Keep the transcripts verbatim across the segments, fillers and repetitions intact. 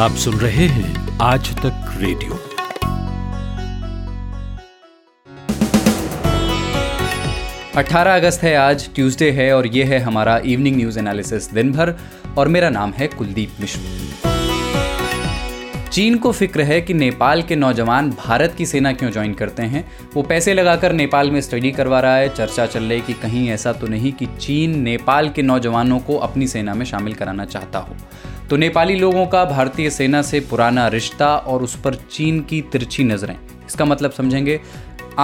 आप सुन रहे हैं आज तक रेडियो। अठारह अगस्त है, आज ट्यूसडे है और ये है हमारा इवनिंग न्यूज एनालिसिस दिन भर और मेरा नाम है कुलदीप मिश्र। चीन को फिक्र है कि नेपाल के नौजवान भारत की सेना क्यों ज्वाइन करते हैं। वो पैसे लगाकर नेपाल में स्टडी करवा रहा है। चर्चा चल रही कि कहीं ऐसा तो नहीं कि चीन नेपाल के नौजवानों को अपनी सेना में शामिल कराना चाहता हो। तो नेपाली लोगों का भारतीय सेना से पुराना रिश्ता और उस पर चीन की तिरछी नज़रें, इसका मतलब समझेंगे।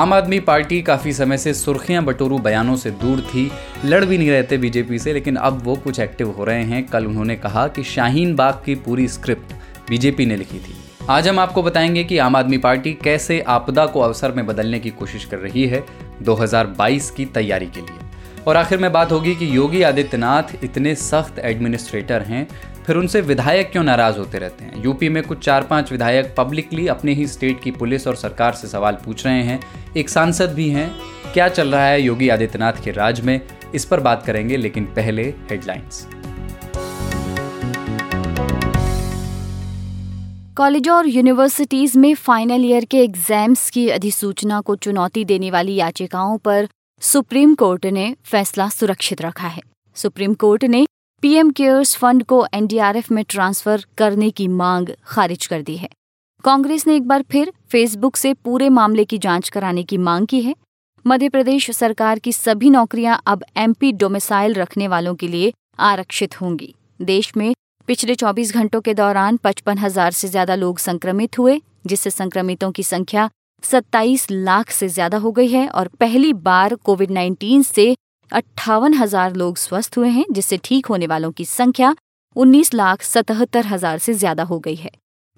आम आदमी पार्टी काफ़ी समय से सुर्खियां बटोरू बयानों से दूर थी, लड़ भी नहीं रहे थे बीजेपी से, लेकिन अब वो कुछ एक्टिव हो रहे हैं। कल उन्होंने कहा कि शाहीन बाग की पूरी स्क्रिप्ट बीजेपी ने लिखी थी। आज हम आपको बताएंगे कि आम आदमी पार्टी कैसे आपदा को अवसर में बदलने की कोशिश कर रही है दो हज़ार बाईस की तैयारी के लिए। और आखिर में बात होगी कि योगी आदित्यनाथ इतने सख्त एडमिनिस्ट्रेटर हैं, फिर उनसे विधायक क्यों नाराज़ होते रहते हैं। यूपी में कुछ चार पांच विधायक पब्लिकली अपने ही स्टेट की पुलिस और सरकार से सवाल पूछ रहे हैं। एक सांसद भी हैं। क्या चल रहा है योगी आदित्यनाथ के राज में, इस पर बात करेंगे, लेकिन पहले हेडलाइंस। कॉलेजों और यूनिवर्सिटीज़ में फाइनल ईयर के एग्जाम्स की अधिसूचना को चुनौती देने वाली याचिकाओं पर सुप्रीम कोर्ट ने फैसला सुरक्षित रखा है। सुप्रीम कोर्ट ने पीएम केयर्स फंड को एनडीआरएफ में ट्रांसफर करने की मांग खारिज कर दी है। कांग्रेस ने एक बार फिर फेसबुक से पूरे मामले की जांच कराने की मांग की है। मध्य प्रदेश सरकार की सभी नौकरियां अब एमपी डोमिसाइल रखने वालों के लिए आरक्षित होंगी। देश में पिछले चौबीस घंटों के दौरान पचपन हजार से ज्यादा लोग संक्रमित हुए, जिससे संक्रमितों की संख्या सत्ताईस लाख से ज्यादा हो गई है और पहली बार कोविड नाइन्टीन से अट्ठावन हजार लोग स्वस्थ हुए हैं, जिससे ठीक होने वालों की संख्या उन्नीस लाख सतहत्तर हजार से ज्यादा हो गई है।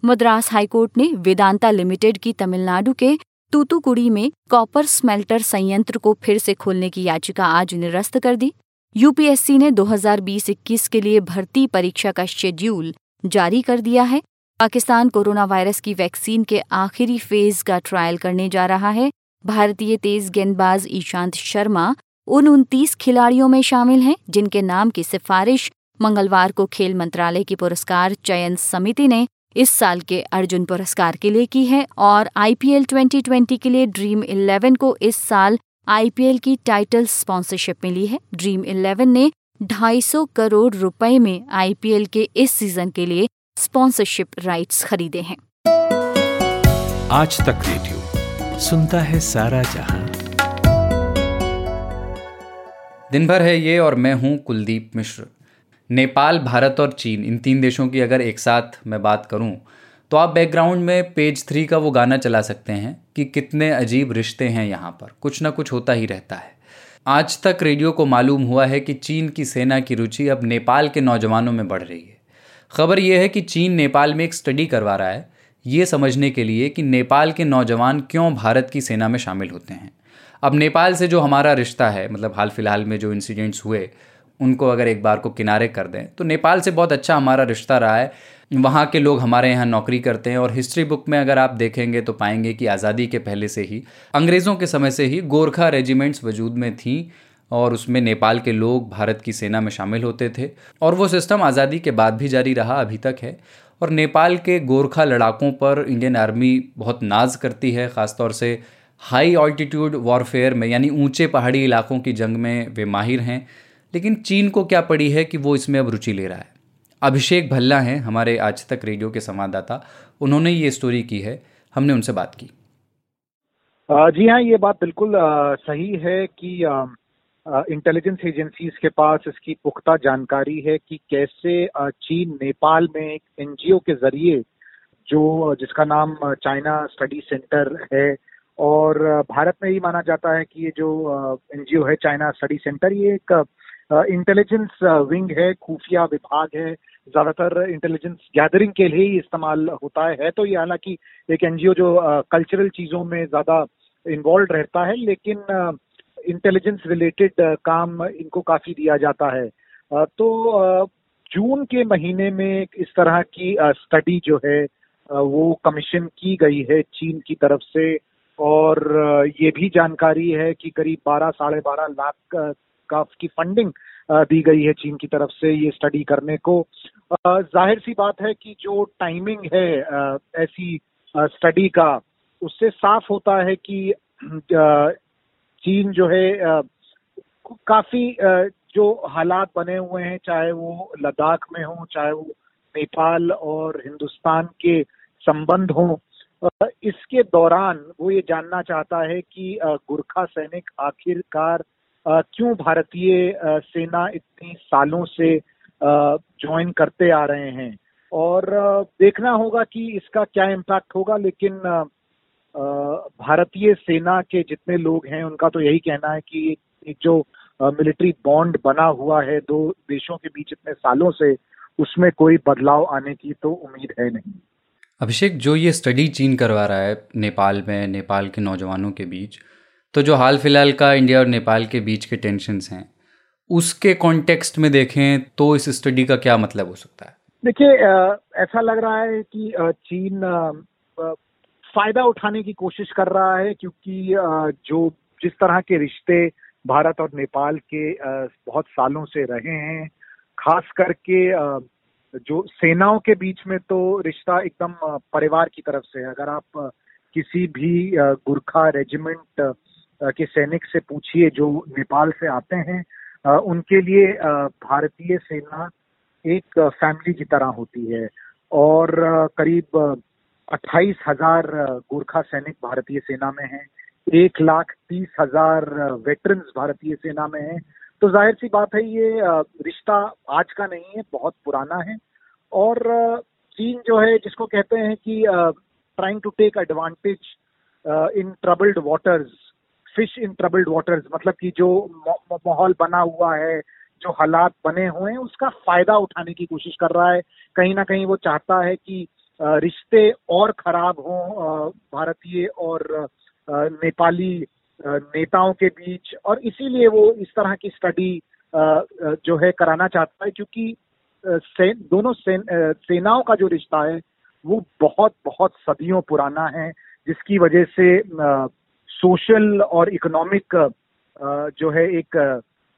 मद्रास हाईकोर्ट ने वेदांता लिमिटेड की तमिलनाडु के तूतुकुड़ी में कॉपर स्मेल्टर संयंत्र को फिर से खोलने की याचिका आज निरस्त कर दी। यूपीएससी ने दो हज़ार बीस इक्कीस के लिए भर्ती परीक्षा का शेड्यूल जारी कर दिया है। पाकिस्तान कोरोना वायरस की वैक्सीन के आखिरी फेज का ट्रायल करने जा रहा है। भारतीय तेज गेंदबाज ईशांत शर्मा उन उनतीस खिलाड़ियों में शामिल हैं जिनके नाम की सिफारिश मंगलवार को खेल मंत्रालय की पुरस्कार चयन समिति ने इस साल के अर्जुन पुरस्कार के लिए की है। और आईपीएल ट्वेंटी ट्वेंटी के लिए ड्रीम इलेवन को इस साल आईपीएल की टाइटल स्पॉन्सरशिप मिली है। ड्रीम इलेवन ने ढाई सौ करोड़ रुपए में आईपीएल के इस सीजन के लिए स्पॉन्सरशिप राइट्स खरीदे हैं। आज तक रेडियो सुनता है सारा जहां। दिन भर है ये और मैं हूँ कुलदीप मिश्र। नेपाल, भारत और चीन, इन तीन देशों की अगर एक साथ मैं बात करूँ तो आप बैकग्राउंड में पेज थ्री का वो गाना चला सकते हैं कि कितने अजीब रिश्ते हैं। यहाँ पर कुछ ना कुछ होता ही रहता है। आज तक रेडियो को मालूम हुआ है कि चीन की सेना की रुचि अब नेपाल के नौजवानों में बढ़ रही है। खबर यह है कि चीन नेपाल में एक स्टडी करवा रहा है ये समझने के लिए कि नेपाल के नौजवान क्यों भारत की सेना में शामिल होते हैं। अब नेपाल से जो हमारा रिश्ता है, मतलब हाल फिलहाल में जो इंसिडेंट्स हुए उनको अगर एक बार को किनारे कर दें तो नेपाल से बहुत अच्छा हमारा रिश्ता रहा है। वहाँ के लोग हमारे यहाँ नौकरी करते हैं और हिस्ट्री बुक में अगर आप देखेंगे तो पाएंगे कि आज़ादी के पहले से ही, अंग्रेज़ों के समय से ही गोरखा रेजिमेंट्स वजूद में थीं और उसमें नेपाल के लोग भारत की सेना में शामिल होते थे और वो सिस्टम आज़ादी के बाद भी जारी रहा, अभी तक है। और नेपाल के गोरखा लड़ाकों पर इंडियन आर्मी बहुत नाज करती है, ख़ासतौर से हाई ऑल्टीट्यूड वॉरफेयर में, यानी ऊंचे पहाड़ी इलाकों की जंग में वे माहिर हैं। लेकिन चीन को क्या पड़ी है कि वो इसमें अब रुचि ले रहा है। अभिषेक भल्ला हैं हमारे आज तक रेडियो के संवाददाता, उन्होंने ये स्टोरी की है, हमने उनसे बात की। जी हाँ, ये बात बिल्कुल सही है कि इंटेलिजेंस एजेंसीज के पास इसकी पुख्ता जानकारी है कि कैसे चीन नेपाल में एक एनजीओ के जरिए, जो जिसका नाम चाइना स्टडी सेंटर है, और भारत में भी माना जाता है कि ये जो एनजीओ है चाइना स्टडी सेंटर, ये एक इंटेलिजेंस विंग है, खुफिया विभाग है, ज्यादातर इंटेलिजेंस गैदरिंग के लिए ही इस्तेमाल होता है। तो ये हालांकि एक एनजीओ जो कल्चरल चीज़ों में ज़्यादा इन्वॉल्व रहता है, लेकिन इंटेलिजेंस रिलेटेड काम इनको काफ़ी दिया जाता है। तो जून के महीने में इस तरह की स्टडी जो है वो कमीशन की गई है चीन की तरफ से, और ये भी जानकारी है कि करीब बारह साढ़े बारह लाख का की फंडिंग दी गई है चीन की तरफ से ये स्टडी करने को। जाहिर सी बात है कि जो टाइमिंग है ऐसी स्टडी का, उससे साफ होता है कि चीन जो है काफी जो हालात बने हुए हैं, चाहे वो लद्दाख में हो, चाहे वो नेपाल और हिंदुस्तान के संबंध हो, इसके दौरान वो ये जानना चाहता है कि गोरखा सैनिक आखिरकार क्यों भारतीय सेना इतनी सालों से ज्वाइन करते आ रहे हैं, और देखना होगा कि इसका क्या इम्पैक्ट होगा। लेकिन भारतीय सेना के जितने लोग हैं उनका तो यही कहना है कि जो मिलिट्री बॉन्ड बना हुआ है दो देशों के बीच इतने सालों से, उसमें कोई बदलाव आने की तो उम्मीद है नहीं। अभिषेक, जो ये स्टडी चीन करवा रहा है नेपाल में, नेपाल के नौजवानों के बीच, तो जो हाल फिलहाल का इंडिया और नेपाल के बीच के टेंशन्स हैं, उसके कॉन्टेक्स्ट में देखें तो इस स्टडी का क्या मतलब हो सकता है? देखिए, ऐसा लग रहा है कि चीन फायदा उठाने की कोशिश कर रहा है, क्योंकि जो जिस तरह के रिश्ते भारत और नेपाल के बहुत सालों से रहे हैं, खास करके जो सेनाओं के बीच में तो रिश्ता एकदम परिवार की तरफ से है। अगर आप किसी भी गोरखा रेजिमेंट के सैनिक से पूछिए जो नेपाल से आते हैं, उनके लिए भारतीय सेना एक फैमिली की तरह होती है, और करीब अट्ठाईस हजार गोरखा सैनिक भारतीय सेना में हैं, एक लाख तीस हजार वेटरन्स भारतीय सेना में हैं। तो जाहिर सी बात है ये रिश्ता आज का नहीं है, बहुत पुराना है, और चीन जो है जिसको कहते हैं कि trying to take advantage in troubled waters, fish in troubled waters, मतलब कि जो माहौल बना हुआ है, जो हालात बने हुए हैं, उसका फायदा उठाने की कोशिश कर रहा है। कहीं ना कहीं वो चाहता है कि रिश्ते और खराब हों भारतीय और नेपाली नेताओं के बीच, और इसीलिए वो इस तरह की स्टडी जो है कराना चाहता है, क्योंकि सेन, दोनों सेन, सेनाओं का जो रिश्ता है वो बहुत बहुत सदियों पुराना है, जिसकी वजह से सोशल और इकोनॉमिक जो है एक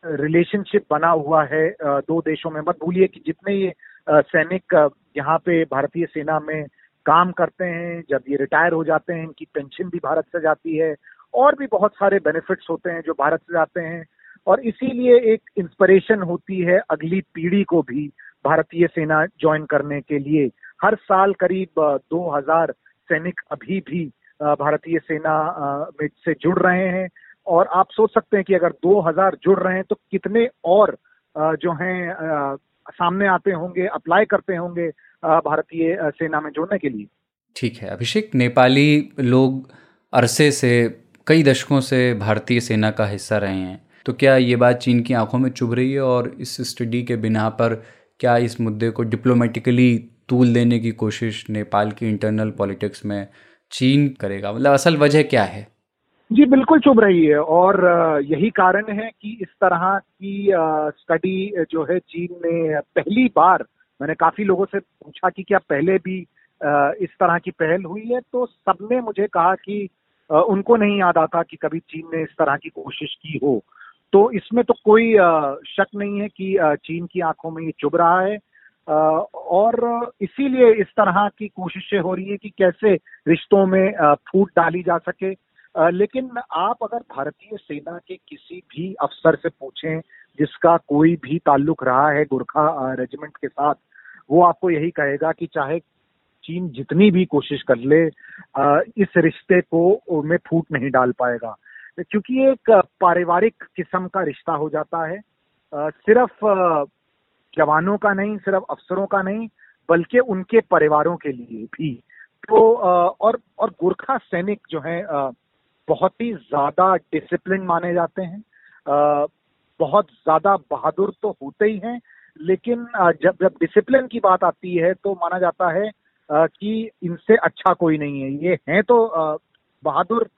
रिलेशनशिप बना हुआ है दो देशों में। मत भूलिए कि जितने ये सैनिक यहाँ पे भारतीय सेना में काम करते हैं, जब ये रिटायर हो जाते हैं इनकी पेंशन भी भारत से जाती है, और भी बहुत सारे बेनिफिट्स होते हैं जो भारत से जाते हैं, और इसीलिए एक इंस्पिरेशन होती है अगली पीढ़ी को भी भारतीय सेना ज्वाइन करने के लिए। हर साल करीब दो हज़ार सैनिक अभी भी भारतीय सेना में से जुड़ रहे हैं, और आप सोच सकते हैं कि अगर दो हज़ार जुड़ रहे हैं तो कितने और जो हैं सामने आते होंगे, अप्लाई करते होंगे भारतीय सेना में जुड़ने के लिए। ठीक है अभिषेक, नेपाली लोग अरसे से, कई दशकों से भारतीय सेना का हिस्सा रहे हैं, तो क्या ये बात चीन की आंखों में चुभ रही है, और इस स्टडी के बिना पर क्या इस मुद्दे को डिप्लोमेटिकली तूल देने की कोशिश नेपाल की इंटरनल पॉलिटिक्स में चीन करेगा? मतलब असल वजह क्या है? जी बिल्कुल चुभ रही है, और यही कारण है कि इस तरह की स्टडी जो है चीन ने पहली बार, मैंने काफ़ी लोगों से पूछा कि क्या पहले भी इस तरह की पहल हुई है, तो सबने मुझे कहा कि उनको नहीं याद आता कि कभी चीन ने इस तरह की कोशिश की हो। तो इसमें तो कोई शक नहीं है कि चीन की आंखों में ये चुभ रहा है, और इसीलिए इस तरह की कोशिशें हो रही है कि कैसे रिश्तों में फूट डाली जा सके। लेकिन आप अगर भारतीय सेना के किसी भी अफसर से पूछें जिसका कोई भी ताल्लुक रहा है गोरखा रेजिमेंट के साथ, वो आपको यही कहेगा कि चाहे चीन जितनी भी कोशिश कर ले इस रिश्ते को में फूट नहीं डाल पाएगा, क्योंकि एक पारिवारिक किस्म का रिश्ता हो जाता है, सिर्फ जवानों का नहीं, सिर्फ अफसरों का नहीं, बल्कि उनके परिवारों के लिए भी। तो और और गोरखा सैनिक जो हैं बहुत ही ज़्यादा डिसिप्लिन माने जाते हैं, बहुत ज़्यादा बहादुर तो होते ही हैं, लेकिन जब जब डिसिप्लिन की बात आती है तो माना जाता है कि इनसे अच्छा कोई नहीं है। ये हैं तो बहादुर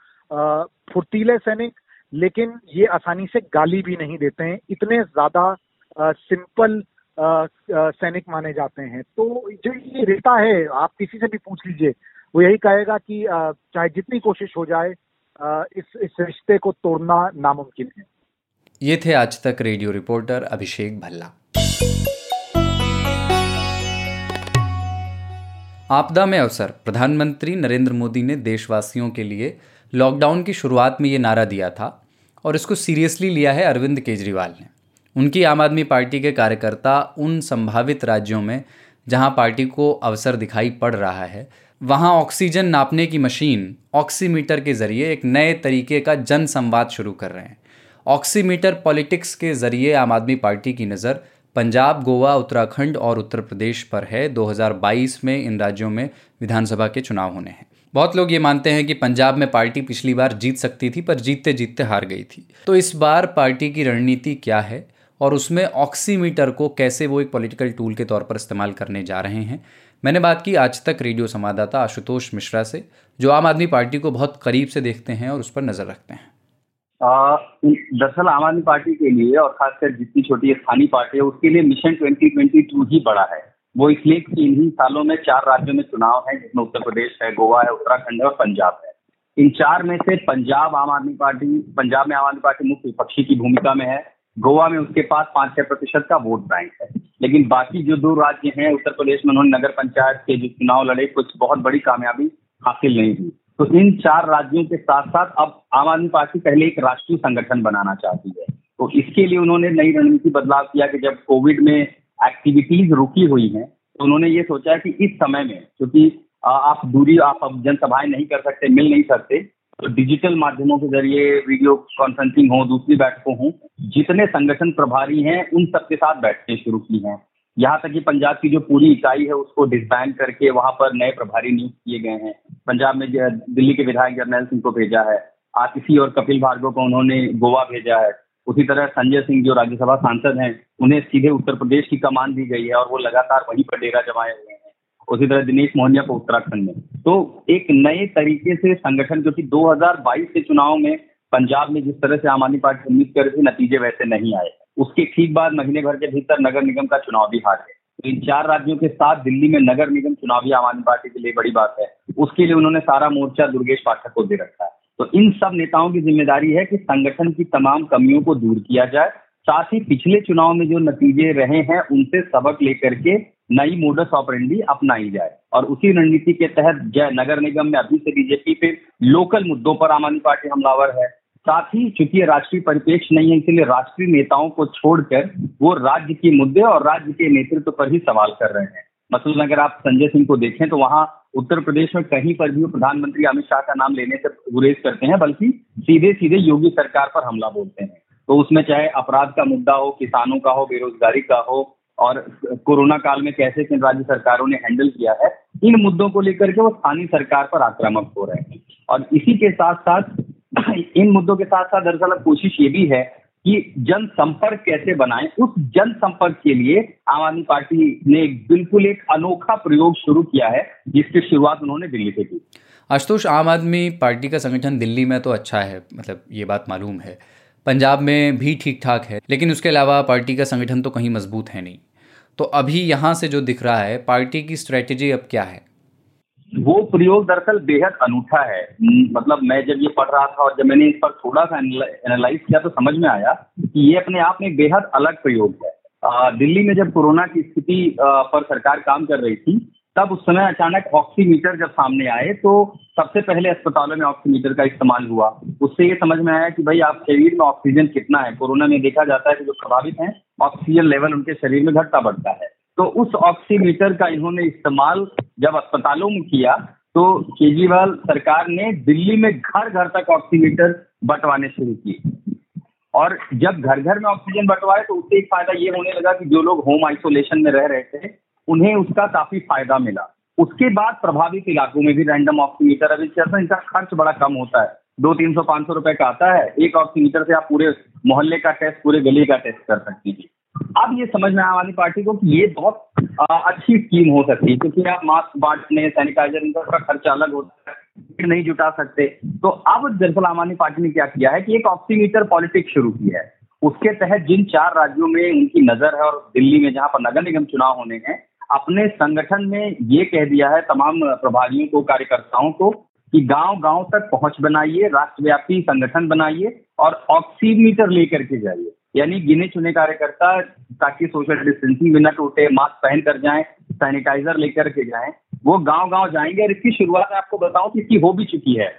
फुर्तीले सैनिक, लेकिन ये आसानी से गाली भी नहीं देते हैं, इतने ज़्यादा सिंपल सैनिक माने जाते हैं। तो जो ये रिश्ता है, आप किसी से भी पूछ लीजिए, वो यही कहेगा कि चाहे जितनी कोशिश हो जाए इस इस रिश्ते को तोड़ना नामुमकिन है। ये थे आज तक रेडियो रिपोर्टर अभिषेक भल्ला। आपदा में अवसर। प्रधानमंत्री नरेंद्र मोदी ने देशवासियों के लिए लॉकडाउन की शुरुआत में ये नारा दिया था और इसको सीरियसली लिया है अरविंद केजरीवाल ने। उनकी आम आदमी पार्टी के कार्यकर्ता उन संभावित राज्यों में जहां पार्टी को अवसर दिखाई पड़ रहा है, वहां ऑक्सीजन नापने की मशीन ऑक्सीमीटर के जरिए एक नए तरीके का जन संवाद शुरू कर रहे हैं। ऑक्सीमीटर पॉलिटिक्स के जरिए आम आदमी पार्टी की नज़र पंजाब, गोवा, उत्तराखंड और उत्तर प्रदेश पर है। दो हज़ार बाईस में इन राज्यों में विधानसभा के चुनाव होने हैं। बहुत लोग ये मानते हैं कि पंजाब में पार्टी पिछली बार जीत सकती थी पर जीतते जीतते हार गई थी, तो इस बार पार्टी की रणनीति क्या है और उसमें ऑक्सीमीटर को कैसे वो एक पॉलिटिकल टूल के तौर पर इस्तेमाल करने जा रहे हैं। मैंने बात की आज तक रेडियो संवाददाता आशुतोष मिश्रा से, जो आम आदमी पार्टी को बहुत करीब से देखते हैं और उस पर नज़र रखते हैं। दरअसल आम आदमी पार्टी के लिए और खासकर जितनी छोटी स्थानीय पार्टी है उसके लिए मिशन दो हज़ार बाईस ही बड़ा है। वो इसलिए कि इन्हीं सालों में चार राज्यों में चुनाव है, जिसमें उत्तर प्रदेश है, गोवा है, उत्तराखंड है और पंजाब है। इन चार में से पंजाब आम आदमी पार्टी पंजाब में आम आदमी पार्टी मुख्य विपक्षी की भूमिका में है। गोवा में उसके पास पाँच छह प्रतिशत का वोट बैंक है, लेकिन बाकी जो दो राज्य हैं, उत्तर प्रदेश में उन्होंने नगर पंचायत के जो चुनाव लड़े कुछ बहुत बड़ी कामयाबी हासिल नहीं हुई। तो इन चार राज्यों के साथ साथ अब आम आदमी पार्टी पहले एक राष्ट्रीय संगठन बनाना चाहती है, तो इसके लिए उन्होंने नई रणनीति बदलाव किया कि जब कोविड में एक्टिविटीज रुकी हुई हैं तो उन्होंने ये सोचा कि इस समय में, क्योंकि आप दूरी आप अब जनसभाएं नहीं कर सकते, मिल नहीं सकते, तो डिजिटल माध्यमों के जरिए वीडियो कॉन्फ्रेंसिंग हो, दूसरी बैठकों हों, जितने संगठन प्रभारी हैं उन सबके साथ बैठकें शुरू की हैं। यहाँ तक कि पंजाब की जो पूरी इकाई है उसको डिसबैंड करके वहाँ पर नए प्रभारी नियुक्त किए गए हैं। पंजाब में दिल्ली के विधायक जर्नैल सिंह को भेजा है, आतिशी और कपिल भार्गव को उन्होंने गोवा भेजा है। उसी तरह संजय सिंह जो राज्यसभा सांसद हैं उन्हें सीधे उत्तर प्रदेश की कमान दी गई है और वो लगातार वहीं पर डेरा जमाए हुए हैं। उसी तरह दिनेश मोहनिया को उत्तराखंड में। तो एक नए तरीके से संगठन, जो कि दो हज़ार बाईस के चुनाव में पंजाब में जिस तरह से आम आदमी पार्टी उम्मीद कर रही थी नतीजे वैसे नहीं आए, उसके ठीक बाद महीने भर के भीतर नगर निगम का चुनाव भी हार गए। तो इन चार राज्यों के साथ दिल्ली में नगर निगम चुनाव भी आम आदमी पार्टी के लिए बड़ी बात है, उसके लिए उन्होंने सारा मोर्चा दुर्गेश पाठक को दे रखा है। तो इन सब नेताओं की जिम्मेदारी है कि संगठन की तमाम कमियों को दूर किया जाए, साथ ही पिछले चुनाव में जो नतीजे रहे हैं उनसे सबक लेकर के नई मोडस ऑपरेंडी अपनाई जाए और उसी रणनीति के तहत जय नगर निगम में अभी से बीजेपी पे लोकल मुद्दों पर आम आदमी पार्टी हमलावर है। साथ ही चूंकि राष्ट्रीय परिप्रेक्ष्य नहीं है, इसलिए राष्ट्रीय नेताओं को छोड़कर वो राज्य के मुद्दे और राज्य के नेतृत्व पर ही सवाल कर रहे हैं। मसलन अगर आप संजय सिंह को देखें तो वहाँ उत्तर प्रदेश में कहीं पर भी वो प्रधानमंत्री अमित शाह का नाम लेने से गुरेज करते हैं, बल्कि सीधे सीधे योगी सरकार पर हमला बोलते हैं। तो उसमें चाहे अपराध का मुद्दा हो, किसानों का हो, बेरोजगारी का हो और कोरोना काल में कैसे किन राज्य सरकारों ने हैंडल किया है, इन मुद्दों को लेकर के वो स्थानीय सरकार पर आक्रामक हो रहे हैं। और इसी के साथ साथ इन मुद्दों के साथ साथ दरअसल कोशिश ये भी है कि जनसंपर्क कैसे बनाएं। उस जनसंपर्क के लिए आम आदमी पार्टी ने बिल्कुल एक अनोखा प्रयोग शुरू किया है, जिसकी शुरुआत उन्होंने दिल्ली से की। आशुतोष, आम आदमी पार्टी का संगठन दिल्ली में तो अच्छा है, मतलब ये बात मालूम है, पंजाब में भी ठीक ठाक है, लेकिन उसके अलावा पार्टी का संगठन तो कहीं मजबूत है नहीं। तो अभी यहाँ से जो दिख रहा है, पार्टी की स्ट्रेटेजी अब क्या है? वो प्रयोग दरअसल बेहद अनूठा है। मतलब मैं जब ये पढ़ रहा था और जब मैंने इस पर थोड़ा सा एनालाइज किया तो समझ में आया कि ये अपने आप में बेहद अलग प्रयोग है। आ, दिल्ली में जब कोरोना की स्थिति पर सरकार काम कर रही थी, तब उस समय अचानक ऑक्सीमीटर जब सामने आए तो सबसे पहले अस्पतालों में ऑक्सीमीटर का इस्तेमाल हुआ। उससे ये समझ में आया कि भाई आप शरीर में ऑक्सीजन कितना है। कोरोना में देखा जाता है कि जो प्रभावित हैं ऑक्सीजन लेवल उनके शरीर में घटता बढ़ता है, तो उस ऑक्सीमीटर का इन्होंने इस्तेमाल जब अस्पतालों में किया तो केजरीवाल सरकार ने दिल्ली में घर घर तक ऑक्सीमीटर बंटवाने शुरू किए। और जब घर घर में ऑक्सीजन बंटवाए तो उससे एक फायदा ये होने लगा कि जो लोग होम आइसोलेशन में रह रहे थे उन्हें उसका काफी फायदा मिला। उसके बाद प्रभावित इलाकों में भी रैंडम ऑक्सीमीटर अभी चलता है। इनका खर्च बड़ा कम होता है, दो तीन सौ पाँच सौ रुपए का आता है। एक ऑक्सीमीटर से आप पूरे मोहल्ले का टेस्ट, पूरे गली का टेस्ट कर सकती हैं। अब ये समझ में आम आदमी पार्टी को कि ये बहुत आ, अच्छी स्कीम हो सकती है, क्योंकि आप मास्क बांटने, सैनिटाइजर, इनका थोड़ा खर्चा अलग होता है, भीड़ नहीं जुटा सकते। तो अब दरअसल आम आदमी पार्टी ने क्या किया है कि एक ऑक्सीमीटर पॉलिटिक्स शुरू की है। उसके तहत जिन चार राज्यों में उनकी नजर है और दिल्ली में जहां पर नगर निगम चुनाव होने हैं, अपने संगठन में ये कह दिया है तमाम प्रभारियों को, कार्यकर्ताओं को कि गांव गांव तक पहुंच बनाइए, राष्ट्रव्यापी संगठन बनाइए और ऑक्सीमीटर लेकर के जाइए, यानी गिने चुने कार्यकर्ता ताकि सोशल डिस्टेंसिंग भी न टूटे, मास्क पहन कर जाएं, सैनिटाइजर लेकर के जाएं, वो गांव गांव जाएंगे। और इसकी शुरुआत आपको बताऊं कि इसकी हो भी चुकी है।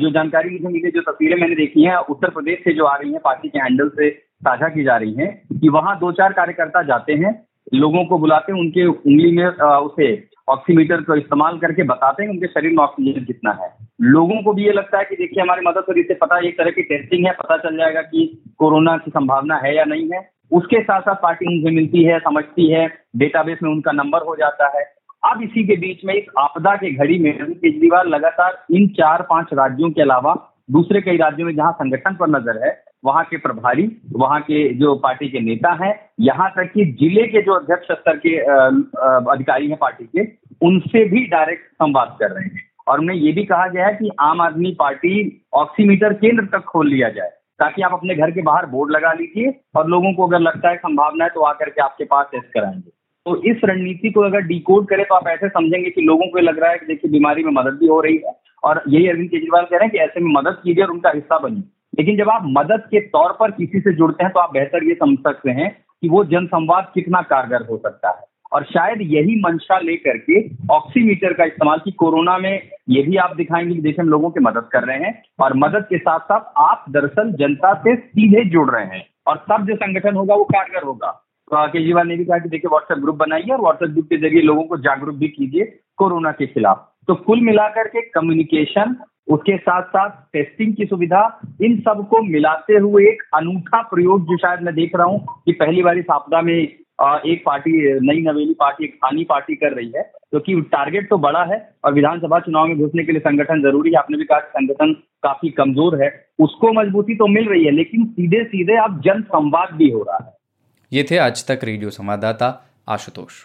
जो जानकारी मुझे मिली, जो तस्वीरें मैंने देखी हैं उत्तर प्रदेश से जो आ रही हैं, पार्टी के हैंडल से साझा की जा रही हैं कि वहां दो चार कार्यकर्ता जाते हैं, लोगों को बुलाते हैं, उनके उंगली में उसे ऑक्सीमीटर का इस्तेमाल करके बताते हैं उनके शरीर में ऑक्सीजन कितना है। लोगों को भी ये लगता है कि देखिए हमारी मदद हो रही है, पता एक तरह की टेस्टिंग है, पता चल जाएगा कि कोरोना की संभावना है या नहीं है। उसके साथ साथ पार्टी उनसे मिलती है, समझती है, डेटाबेस में उनका नंबर हो जाता है। अब इसी के बीच में इस आपदा के घड़ी में अरविंद केजरीवाल लगातार इन चार पांच राज्यों के अलावा दूसरे कई राज्यों में जहां संगठन पर नजर है, वहां के प्रभारी, वहां के जो पार्टी के नेता हैं, यहां तक कि जिले के जो अध्यक्ष स्तर के अधिकारी हैं पार्टी के, उनसे भी डायरेक्ट संवाद कर रहे हैं। और उन्हें ये भी कहा गया है कि आम आदमी पार्टी ऑक्सीमीटर केंद्र तक खोल लिया जाए, ताकि आप अपने घर के बाहर बोर्ड लगा लीजिए और लोगों को अगर लगता है संभावना है तो आकर के आपके पास टेस्ट कराएंगे। तो इस रणनीति को अगर डिकोड करें तो आप ऐसे समझेंगे कि लोगों को लग रहा है कि देखिए बीमारी में मदद भी हो रही है, और यही अरविंद केजरीवाल कह रहे हैं कि ऐसे में मदद कीजिए और उनका हिस्सा बनिए। लेकिन जब आप मदद के तौर पर किसी से जुड़ते हैं तो आप बेहतर ये समझ सकते हैं कि वो जनसंवाद कितना कारगर हो सकता है। और शायद यही मंशा लेकर के ऑक्सीमीटर का इस्तेमाल की कोरोना में ये भी आप दिखाएंगे कि देखिए हम लोगों की मदद कर रहे हैं, और मदद के साथ साथ आप दरअसल जनता से सीधे जुड़ रहे हैं, और तब जो संगठन होगा वो कारगर होगा। तो केजरीवाल ने भी कहा कि देखिए व्हाट्सएप ग्रुप बनाइए और व्हाट्सएप ग्रुप के जरिए लोगों को जागरूक भी कीजिए कोरोना के खिलाफ। तो कुल मिलाकर के कम्युनिकेशन, उसके साथ साथ टेस्टिंग की सुविधा, इन सब को मिलाते हुए एक अनूठा प्रयोग जो शायद मैं देख रहा हूं कि पहली बार इस आपदा में एक पार्टी, नई नवेली पार्टी, एक स्थानीय पार्टी कर रही है, क्योंकि टारगेट तो बड़ा है और विधानसभा चुनाव में घुसने के लिए संगठन जरूरी है। आपने भी कहा कि संगठन काफी कमजोर है, उसको मजबूती तो मिल रही है, लेकिन सीधे सीधे अब जन संवाद भी हो रहा है। ये थे आज तक रेडियो संवाददाता आशुतोष।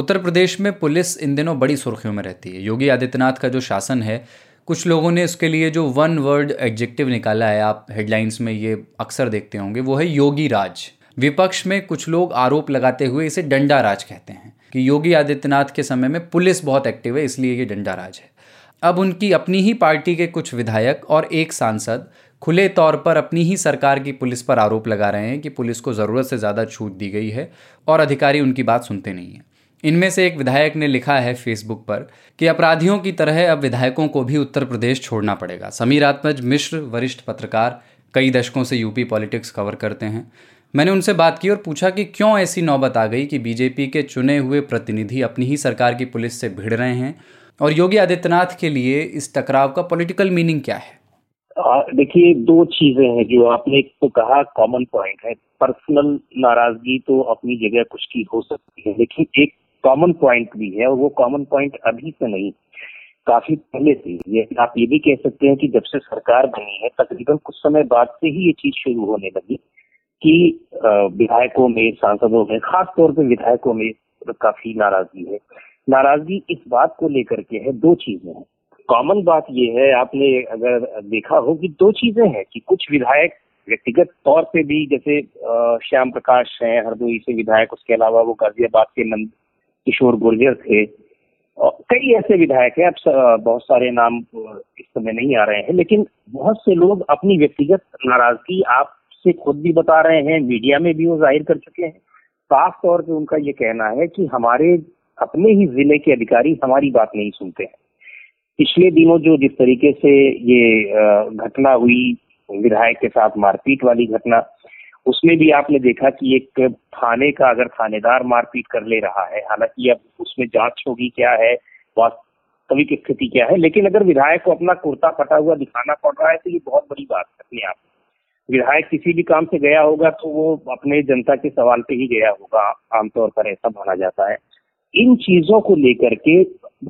उत्तर प्रदेश में पुलिस इन दिनों बड़ी सुर्खियों में रहती है। योगी आदित्यनाथ का जो शासन है, कुछ लोगों ने उसके लिए जो वन वर्ड एडजेक्टिव निकाला है, आप हेडलाइंस में ये अक्सर देखते होंगे, वो है योगी राज। विपक्ष में कुछ लोग आरोप लगाते हुए इसे डंडा राज कहते हैं कि योगी आदित्यनाथ के समय में पुलिस बहुत एक्टिव है इसलिए ये डंडा राज है। अब उनकी अपनी ही पार्टी के कुछ विधायक और एक सांसद खुले तौर पर अपनी ही सरकार की पुलिस पर आरोप लगा रहे हैं कि पुलिस को ज़रूरत से ज़्यादा छूट दी गई है और अधिकारी उनकी बात सुनते नहीं हैं। इनमें से एक विधायक ने लिखा है फेसबुक पर कि अपराधियों की तरह अब विधायकों को भी उत्तर प्रदेश छोड़ना पड़ेगा। समीर आत्मज मिश्र वरिष्ठ पत्रकार, कई दशकों से यूपी पॉलिटिक्स कवर करते हैं। मैंने उनसे बात की और पूछा कि क्यों ऐसी नौबत आ गई कि बीजेपी के चुने हुए प्रतिनिधि अपनी ही सरकार की पुलिस से भिड़ रहे हैं, और योगी आदित्यनाथ के लिए इस टकराव का पॉलिटिकल मीनिंग क्या है। देखिए, दो चीजें हैं जो आपने तो कहा कॉमन पॉइंट है। पर्सनल नाराजगी तो अपनी जगह कुछ की हो सकती है, लेकिन एक कॉमन पॉइंट भी है, और वो कॉमन पॉइंट अभी से नहीं, काफी पहले से ये आप ये भी कह सकते हैं कि जब से सरकार बनी है तकरीबन कुछ समय बाद से ही ये चीज शुरू होने लगी कि विधायकों में, सांसदों में, खासतौर पर विधायकों में काफी नाराजगी है। नाराजगी इस बात को लेकर के है, दो चीजें हैं। कॉमन बात ये है, आपने अगर देखा हो कि दो चीजें हैं कि कुछ विधायक व्यक्तिगत तौर पे भी, जैसे श्याम प्रकाश हैं हरदोई से विधायक, उसके अलावा वो गाजियाबाद के नंद किशोर गुर्जर थे, और कई ऐसे विधायक हैं, अब बहुत सारे नाम इस समय नहीं आ रहे हैं, लेकिन बहुत से लोग अपनी व्यक्तिगत नाराजगी आपसे खुद भी बता रहे हैं, मीडिया में भी वो जाहिर कर चुके हैं। साफ तौर पे उनका ये कहना है कि हमारे अपने ही जिले के अधिकारी हमारी बात नहीं सुनते हैं। पिछले दिनों जो जिस तरीके से ये घटना हुई, विधायक के साथ मारपीट वाली घटना, उसमें भी आपने देखा कि एक थाने का अगर थानेदार मारपीट कर ले रहा है, हालांकि अब उसमें जांच होगी क्या है, वास्तविक स्थिति क्या है, लेकिन अगर विधायक को अपना कुर्ता फटा हुआ दिखाना पड़ रहा है तो ये बहुत बड़ी बात है अपने आप। विधायक किसी भी काम से गया होगा तो वो अपने जनता के सवाल पे ही गया होगा, आमतौर पर ऐसा माना जाता है। इन चीजों को लेकर के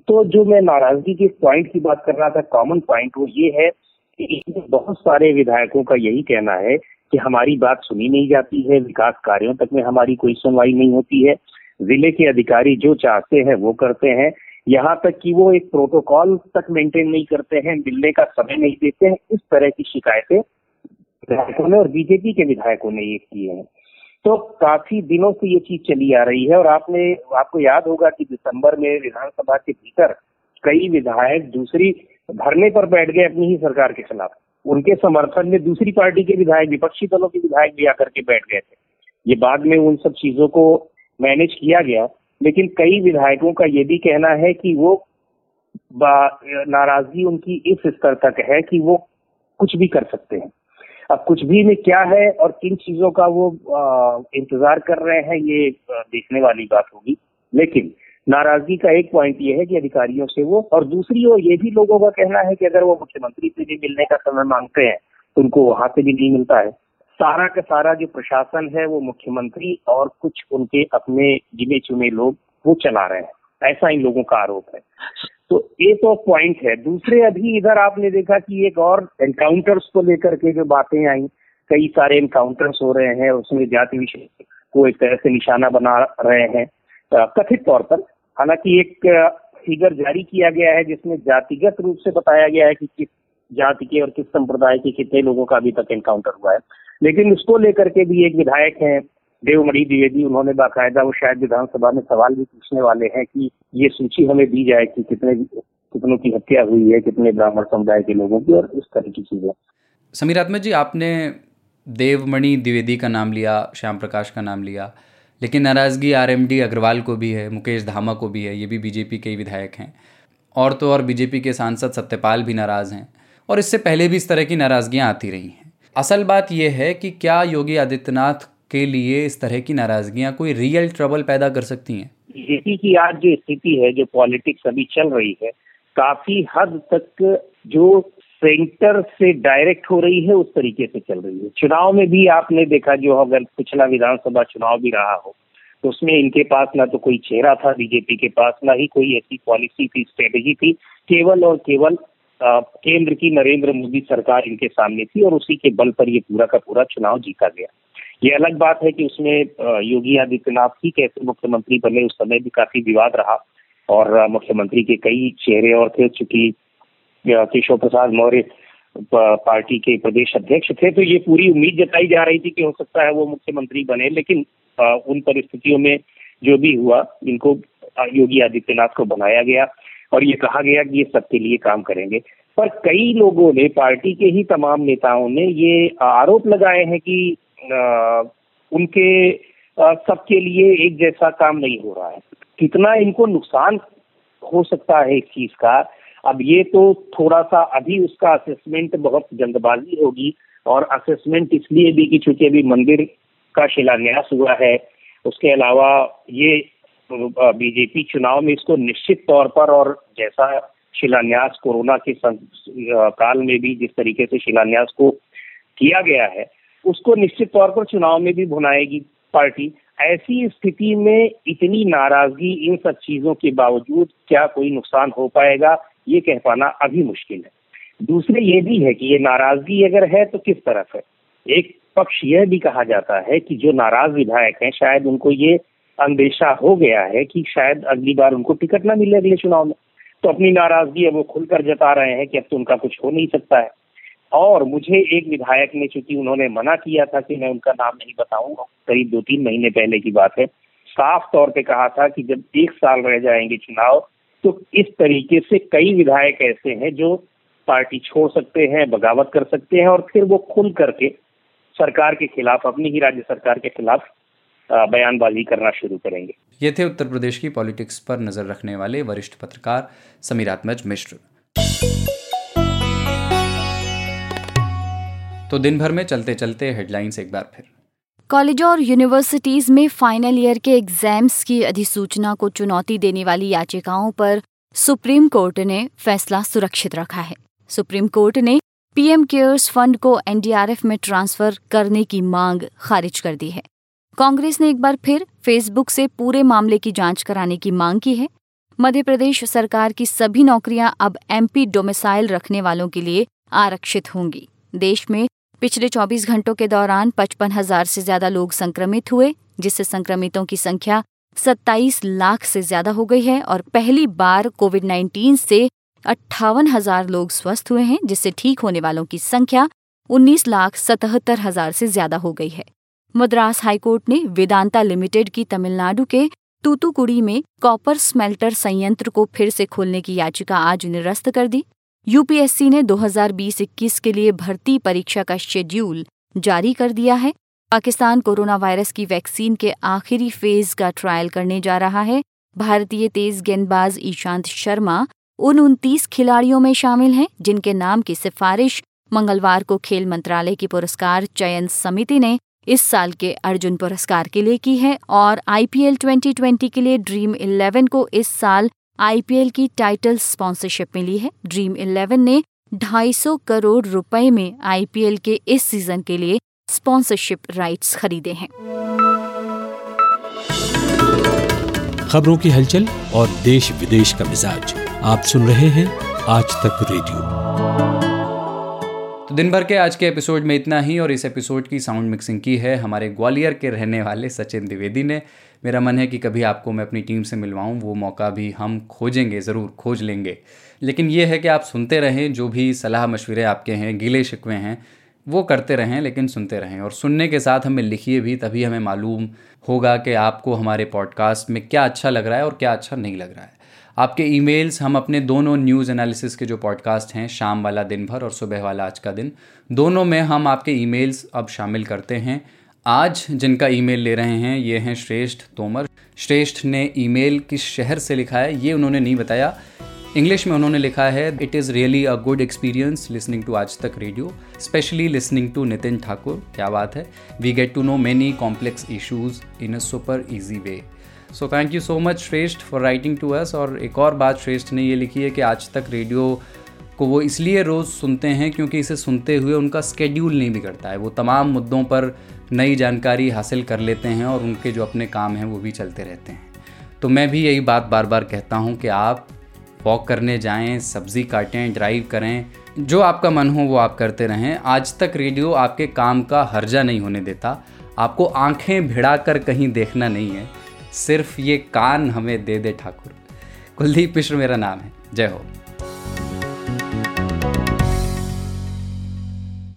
तो जो मैं नाराजगी के पॉइंट की बात कर रहा था, कॉमन पॉइंट, वो ये है बहुत सारे विधायकों का यही कहना है कि हमारी बात सुनी नहीं जाती है, विकास कार्यों तक में हमारी कोई सुनवाई नहीं होती है, जिले के अधिकारी जो चाहते हैं वो करते हैं, यहाँ तक कि वो एक प्रोटोकॉल तक मेंटेन नहीं करते हैं, मिलने का समय नहीं देते हैं। इस तरह की शिकायतें विधायकों ने और बीजेपी के विधायकों ने ये की है। तो काफी दिनों से ये चीज चली आ रही है और आपने आपको याद होगा कि दिसंबर में विधानसभा के भीतर कई विधायक दूसरी धरने पर बैठ गए अपनी ही सरकार के खिलाफ। उनके समर्थन में दूसरी पार्टी के विधायक, विपक्षी दलों के विधायक भी आकर के बैठ गए थे। ये बाद में उन सब चीजों को मैनेज किया गया, लेकिन कई विधायकों का ये भी कहना है कि वो नाराजगी उनकी इस स्तर तक है कि वो कुछ भी कर सकते हैं। अब कुछ भी में क्या है और किन चीजों का वो आ, इंतजार कर रहे हैं, ये देखने वाली बात होगी। लेकिन नाराजगी का एक पॉइंट ये है कि अधिकारियों से वो, और दूसरी ओर ये भी लोगों का कहना है कि अगर वो मुख्यमंत्री से भी मिलने का समय मांगते हैं तो उनको वहां से भी नहीं मिलता है। सारा का सारा जो प्रशासन है वो मुख्यमंत्री और कुछ उनके अपने गिने चुने लोग वो चला रहे हैं, ऐसा इन लोगों का आरोप है। तो एक और पॉइंट है। दूसरे अभी इधर आपने देखा कि एक और एनकाउंटर्स को लेकर के जो बातें आई, कई सारे एनकाउंटर्स हो रहे हैं, उसमें जाति विषय को एक तरह से निशाना बना रहे हैं कथित तौर पर। हालांकि एक फिगर जारी किया गया है जिसमें जातिगत रूप से बताया गया है कि किस जाति के और किस संप्रदाय के कितने लोगों का अभी तक एनकाउंटर हुआ है, लेकिन उसको लेकर के भी एक विधायक हैं देवमणि द्विवेदी, उन्होंने बाकायदा, वो शायद विधानसभा में सवाल भी पूछने वाले हैं कि ये सूची हमें दी जाए कि कितने कितनों की हत्या हुई है, कितने ब्राह्मण समुदाय के लोगों की, और इस तरह की चीजें। समीर आत्मज जी, आपने देवमणि द्विवेदी का नाम लिया, श्याम प्रकाश का नाम लिया, लेकिन नाराजगी आर एम डी अग्रवाल को भी है, मुकेश धामा को भी है, ये भी बीजेपी के विधायक हैं, और तो और बीजेपी के सांसद सत्यपाल भी नाराज हैं, और इससे पहले भी इस तरह की नाराजगियाँ आती रही हैं। असल बात यह है कि क्या योगी आदित्यनाथ के लिए इस तरह की नाराजगियां कोई रियल ट्रबल पैदा कर सकती हैं? बीजेपी की आज जो स्थिति है, जो पॉलिटिक्स अभी चल रही है, काफी हद तक जो सेंटर से डायरेक्ट हो रही है उस तरीके से चल रही है। चुनाव में भी आपने देखा, जो अगर पिछला विधानसभा चुनाव भी रहा हो तो उसमें इनके पास ना तो कोई चेहरा था बीजेपी के पास, ना ही कोई ऐसी पॉलिसी थी, स्ट्रेटेजी थी। केवल और केवल केंद्र की नरेंद्र मोदी सरकार इनके सामने थी और उसी के बल पर ये पूरा का पूरा चुनाव जीता गया। ये अलग बात है कि उसमें योगी आदित्यनाथ ही कैसे मुख्यमंत्री बने, उस समय भी काफी विवाद रहा और मुख्यमंत्री के कई चेहरे और थे, चूंकि केशव प्रसाद मौर्य पार्टी के प्रदेश अध्यक्ष थे, तो ये पूरी उम्मीद जताई जा रही थी कि हो सकता है वो मुख्यमंत्री बने। लेकिन उन परिस्थितियों में जो भी हुआ, इनको योगी आदित्यनाथ को बनाया गया और ये कहा गया कि ये सबके लिए काम करेंगे। पर कई लोगों ने, पार्टी के ही तमाम नेताओं ने ये आरोप लगाए हैं कि आ, उनके सबके लिए एक जैसा काम नहीं हो रहा है। कितना इनको नुकसान हो सकता है इस चीज का, अब ये तो थोड़ा सा अभी उसका असेसमेंट बहुत जल्दबाजी होगी, और असेसमेंट इसलिए भी कि चूंकि अभी मंदिर का शिलान्यास हुआ है, उसके अलावा ये बीजेपी चुनाव में इसको निश्चित तौर पर, और जैसा शिलान्यास कोरोना के काल में भी जिस तरीके से शिलान्यास को किया गया है, उसको निश्चित तौर पर चुनाव में भी भुनाएगी पार्टी। ऐसी स्थिति में इतनी नाराजगी, इन सब चीजों के बावजूद क्या कोई नुकसान हो पाएगा, ये कह पाना अभी मुश्किल है। दूसरे ये भी है कि ये नाराजगी अगर है तो किस तरफ है। एक पक्ष यह भी कहा जाता है कि जो नाराज विधायक हैं, शायद उनको ये अंदेशा हो गया है कि शायद अगली बार उनको टिकट ना मिले अगले चुनाव में, तो अपनी नाराजगी अब वो खुलकर जता रहे हैं कि अब तो उनका कुछ हो नहीं सकता है। और मुझे एक विधायक ने, चूंकि उन्होंने मना किया था कि मैं उनका नाम नहीं बताऊंगा, करीब दो तीन महीने पहले की बात है, साफ तौर पे कहा था कि जब एक साल रह जाएंगे चुनाव तो इस तरीके से कई विधायक ऐसे हैं जो पार्टी छोड़ सकते हैं, बगावत कर सकते हैं, और फिर वो खुल करके सरकार के खिलाफ, अपनी ही राज्य सरकार के खिलाफ बयानबाजी करना शुरू करेंगे। ये थे उत्तर प्रदेश की पॉलिटिक्स पर नजर रखने वाले वरिष्ठ पत्रकार समीर आत्मज मिश्र। तो दिन भर में चलते चलते हेडलाइंस एक बार फिर। कॉलेजों और यूनिवर्सिटीज में फाइनल ईयर के एग्जाम्स की अधिसूचना को चुनौती देने वाली याचिकाओं पर सुप्रीम कोर्ट ने फैसला सुरक्षित रखा है। सुप्रीम कोर्ट ने पीएम केयर्स फंड को एनडीआरएफ में ट्रांसफर करने की मांग खारिज कर दी है। कांग्रेस ने एक बार फिर फेसबुक से पूरे मामले की जांच कराने की मांग की है। मध्य प्रदेश सरकार की सभी नौकरियां अब एमपी डोमिसाइल रखने वालों के लिए आरक्षित होंगी। देश में पिछले चौबीस घंटों के दौरान पचपन हजार से ज्यादा लोग संक्रमित हुए, जिससे संक्रमितों की संख्या सत्ताईस लाख से ज्यादा हो गई है और पहली बार कोविड नाइन्टीन से अट्ठावन हजार लोग स्वस्थ हुए हैं, जिससे ठीक होने वालों की संख्या उन्नीस लाख सतहत्तर हजार से ज्यादा हो गई है। मद्रास हाईकोर्ट ने वेदांता लिमिटेड की तमिलनाडु के तूतुकुड़ी में कॉपर स्मेल्टर संयंत्र को फिर से खोलने की याचिका आज निरस्त कर दी। यूपीएससी ने दो हज़ार बीस इक्कीस के लिए भर्ती परीक्षा का शेड्यूल जारी कर दिया है। पाकिस्तान कोरोना वायरस की वैक्सीन के आखिरी फेज का ट्रायल करने जा रहा है। भारतीय तेज गेंदबाज ईशांत शर्मा उन उनतीस खिलाड़ियों में शामिल हैं जिनके नाम की सिफारिश मंगलवार को खेल मंत्रालय की पुरस्कार चयन समिति ने इस साल के अर्जुन पुरस्कार के लिए की है और आईपीएल ट्वेंटी ट्वेंटी के लिए ड्रीम इलेवन को इस साल आईपीएल की टाइटल स्पॉन्सरशिप मिली है। ड्रीम इलेवन ने ढाई सौ करोड़ रुपए में आईपीएल के इस सीजन के लिए स्पॉन्सरशिप राइट्स खरीदे हैं। खबरों की हलचल और देश विदेश का मिजाज आप सुन रहे हैं आज तक रेडियो। तो दिन भर के आज के एपिसोड में इतना ही और इस एपिसोड की साउंड मिक्सिंग की है हमारे ग्वालियर के रहने वाले सचिन द्विवेदी ने। मेरा मन है कि कभी आपको मैं अपनी टीम से मिलवाऊं, वो मौका भी हम खोजेंगे, ज़रूर खोज लेंगे। लेकिन ये है कि आप सुनते रहें, जो भी सलाह मशवरे आपके हैं, गीले शिकवे हैं, वो करते रहें, लेकिन सुनते रहें। और सुनने के साथ हमें लिखिए भी, तभी हमें मालूम होगा कि आपको हमारे पॉडकास्ट में क्या अच्छा लग रहा है और क्या अच्छा नहीं लग रहा है। आपके ईमेल्स हम अपने दोनों न्यूज़ एनालिसिस के जो पॉडकास्ट हैं, शाम वाला दिन भर और सुबह वाला आज का दिन, दोनों में हम आपके ईमेल्स अब शामिल करते हैं। आज जिनका ईमेल ले रहे हैं ये हैं श्रेष्ठ तोमर। श्रेष्ठ ने ईमेल किस शहर से लिखा है ये उन्होंने नहीं बताया। इंग्लिश में उन्होंने लिखा है, it is really a good experience listening to Aaj Tak radio, specially listening to Nitin Thakur. क्या बात है, we get to know many complex issues in a super easy way. So thank you so much श्रेष्ठ फॉर राइटिंग टू अस। और एक और बात श्रेष्ठ ने ये लिखी है कि आज तक रेडियो को वो इसलिए रोज़ सुनते हैं क्योंकि इसे सुनते हुए उनका स्केड्यूल नहीं बिगड़ता है। वो तमाम मुद्दों पर नई जानकारी हासिल कर लेते हैं और उनके जो अपने काम हैं वो भी चलते रहते हैं। तो मैं भी यही बात बार बार कहता हूँ कि आप वॉक करने जाएं, सब्ज़ी काटें, ड्राइव करें, जो आपका मन हो वो आप करते रहें। आज तक रेडियो आपके काम का हर्जा नहीं होने देता। आपको आंखें भिड़ा कर कहीं देखना नहीं है, सिर्फ ये कान हमें दे दे ठाकुर। कुलदीप मिश्र मेरा नाम है। जय हो।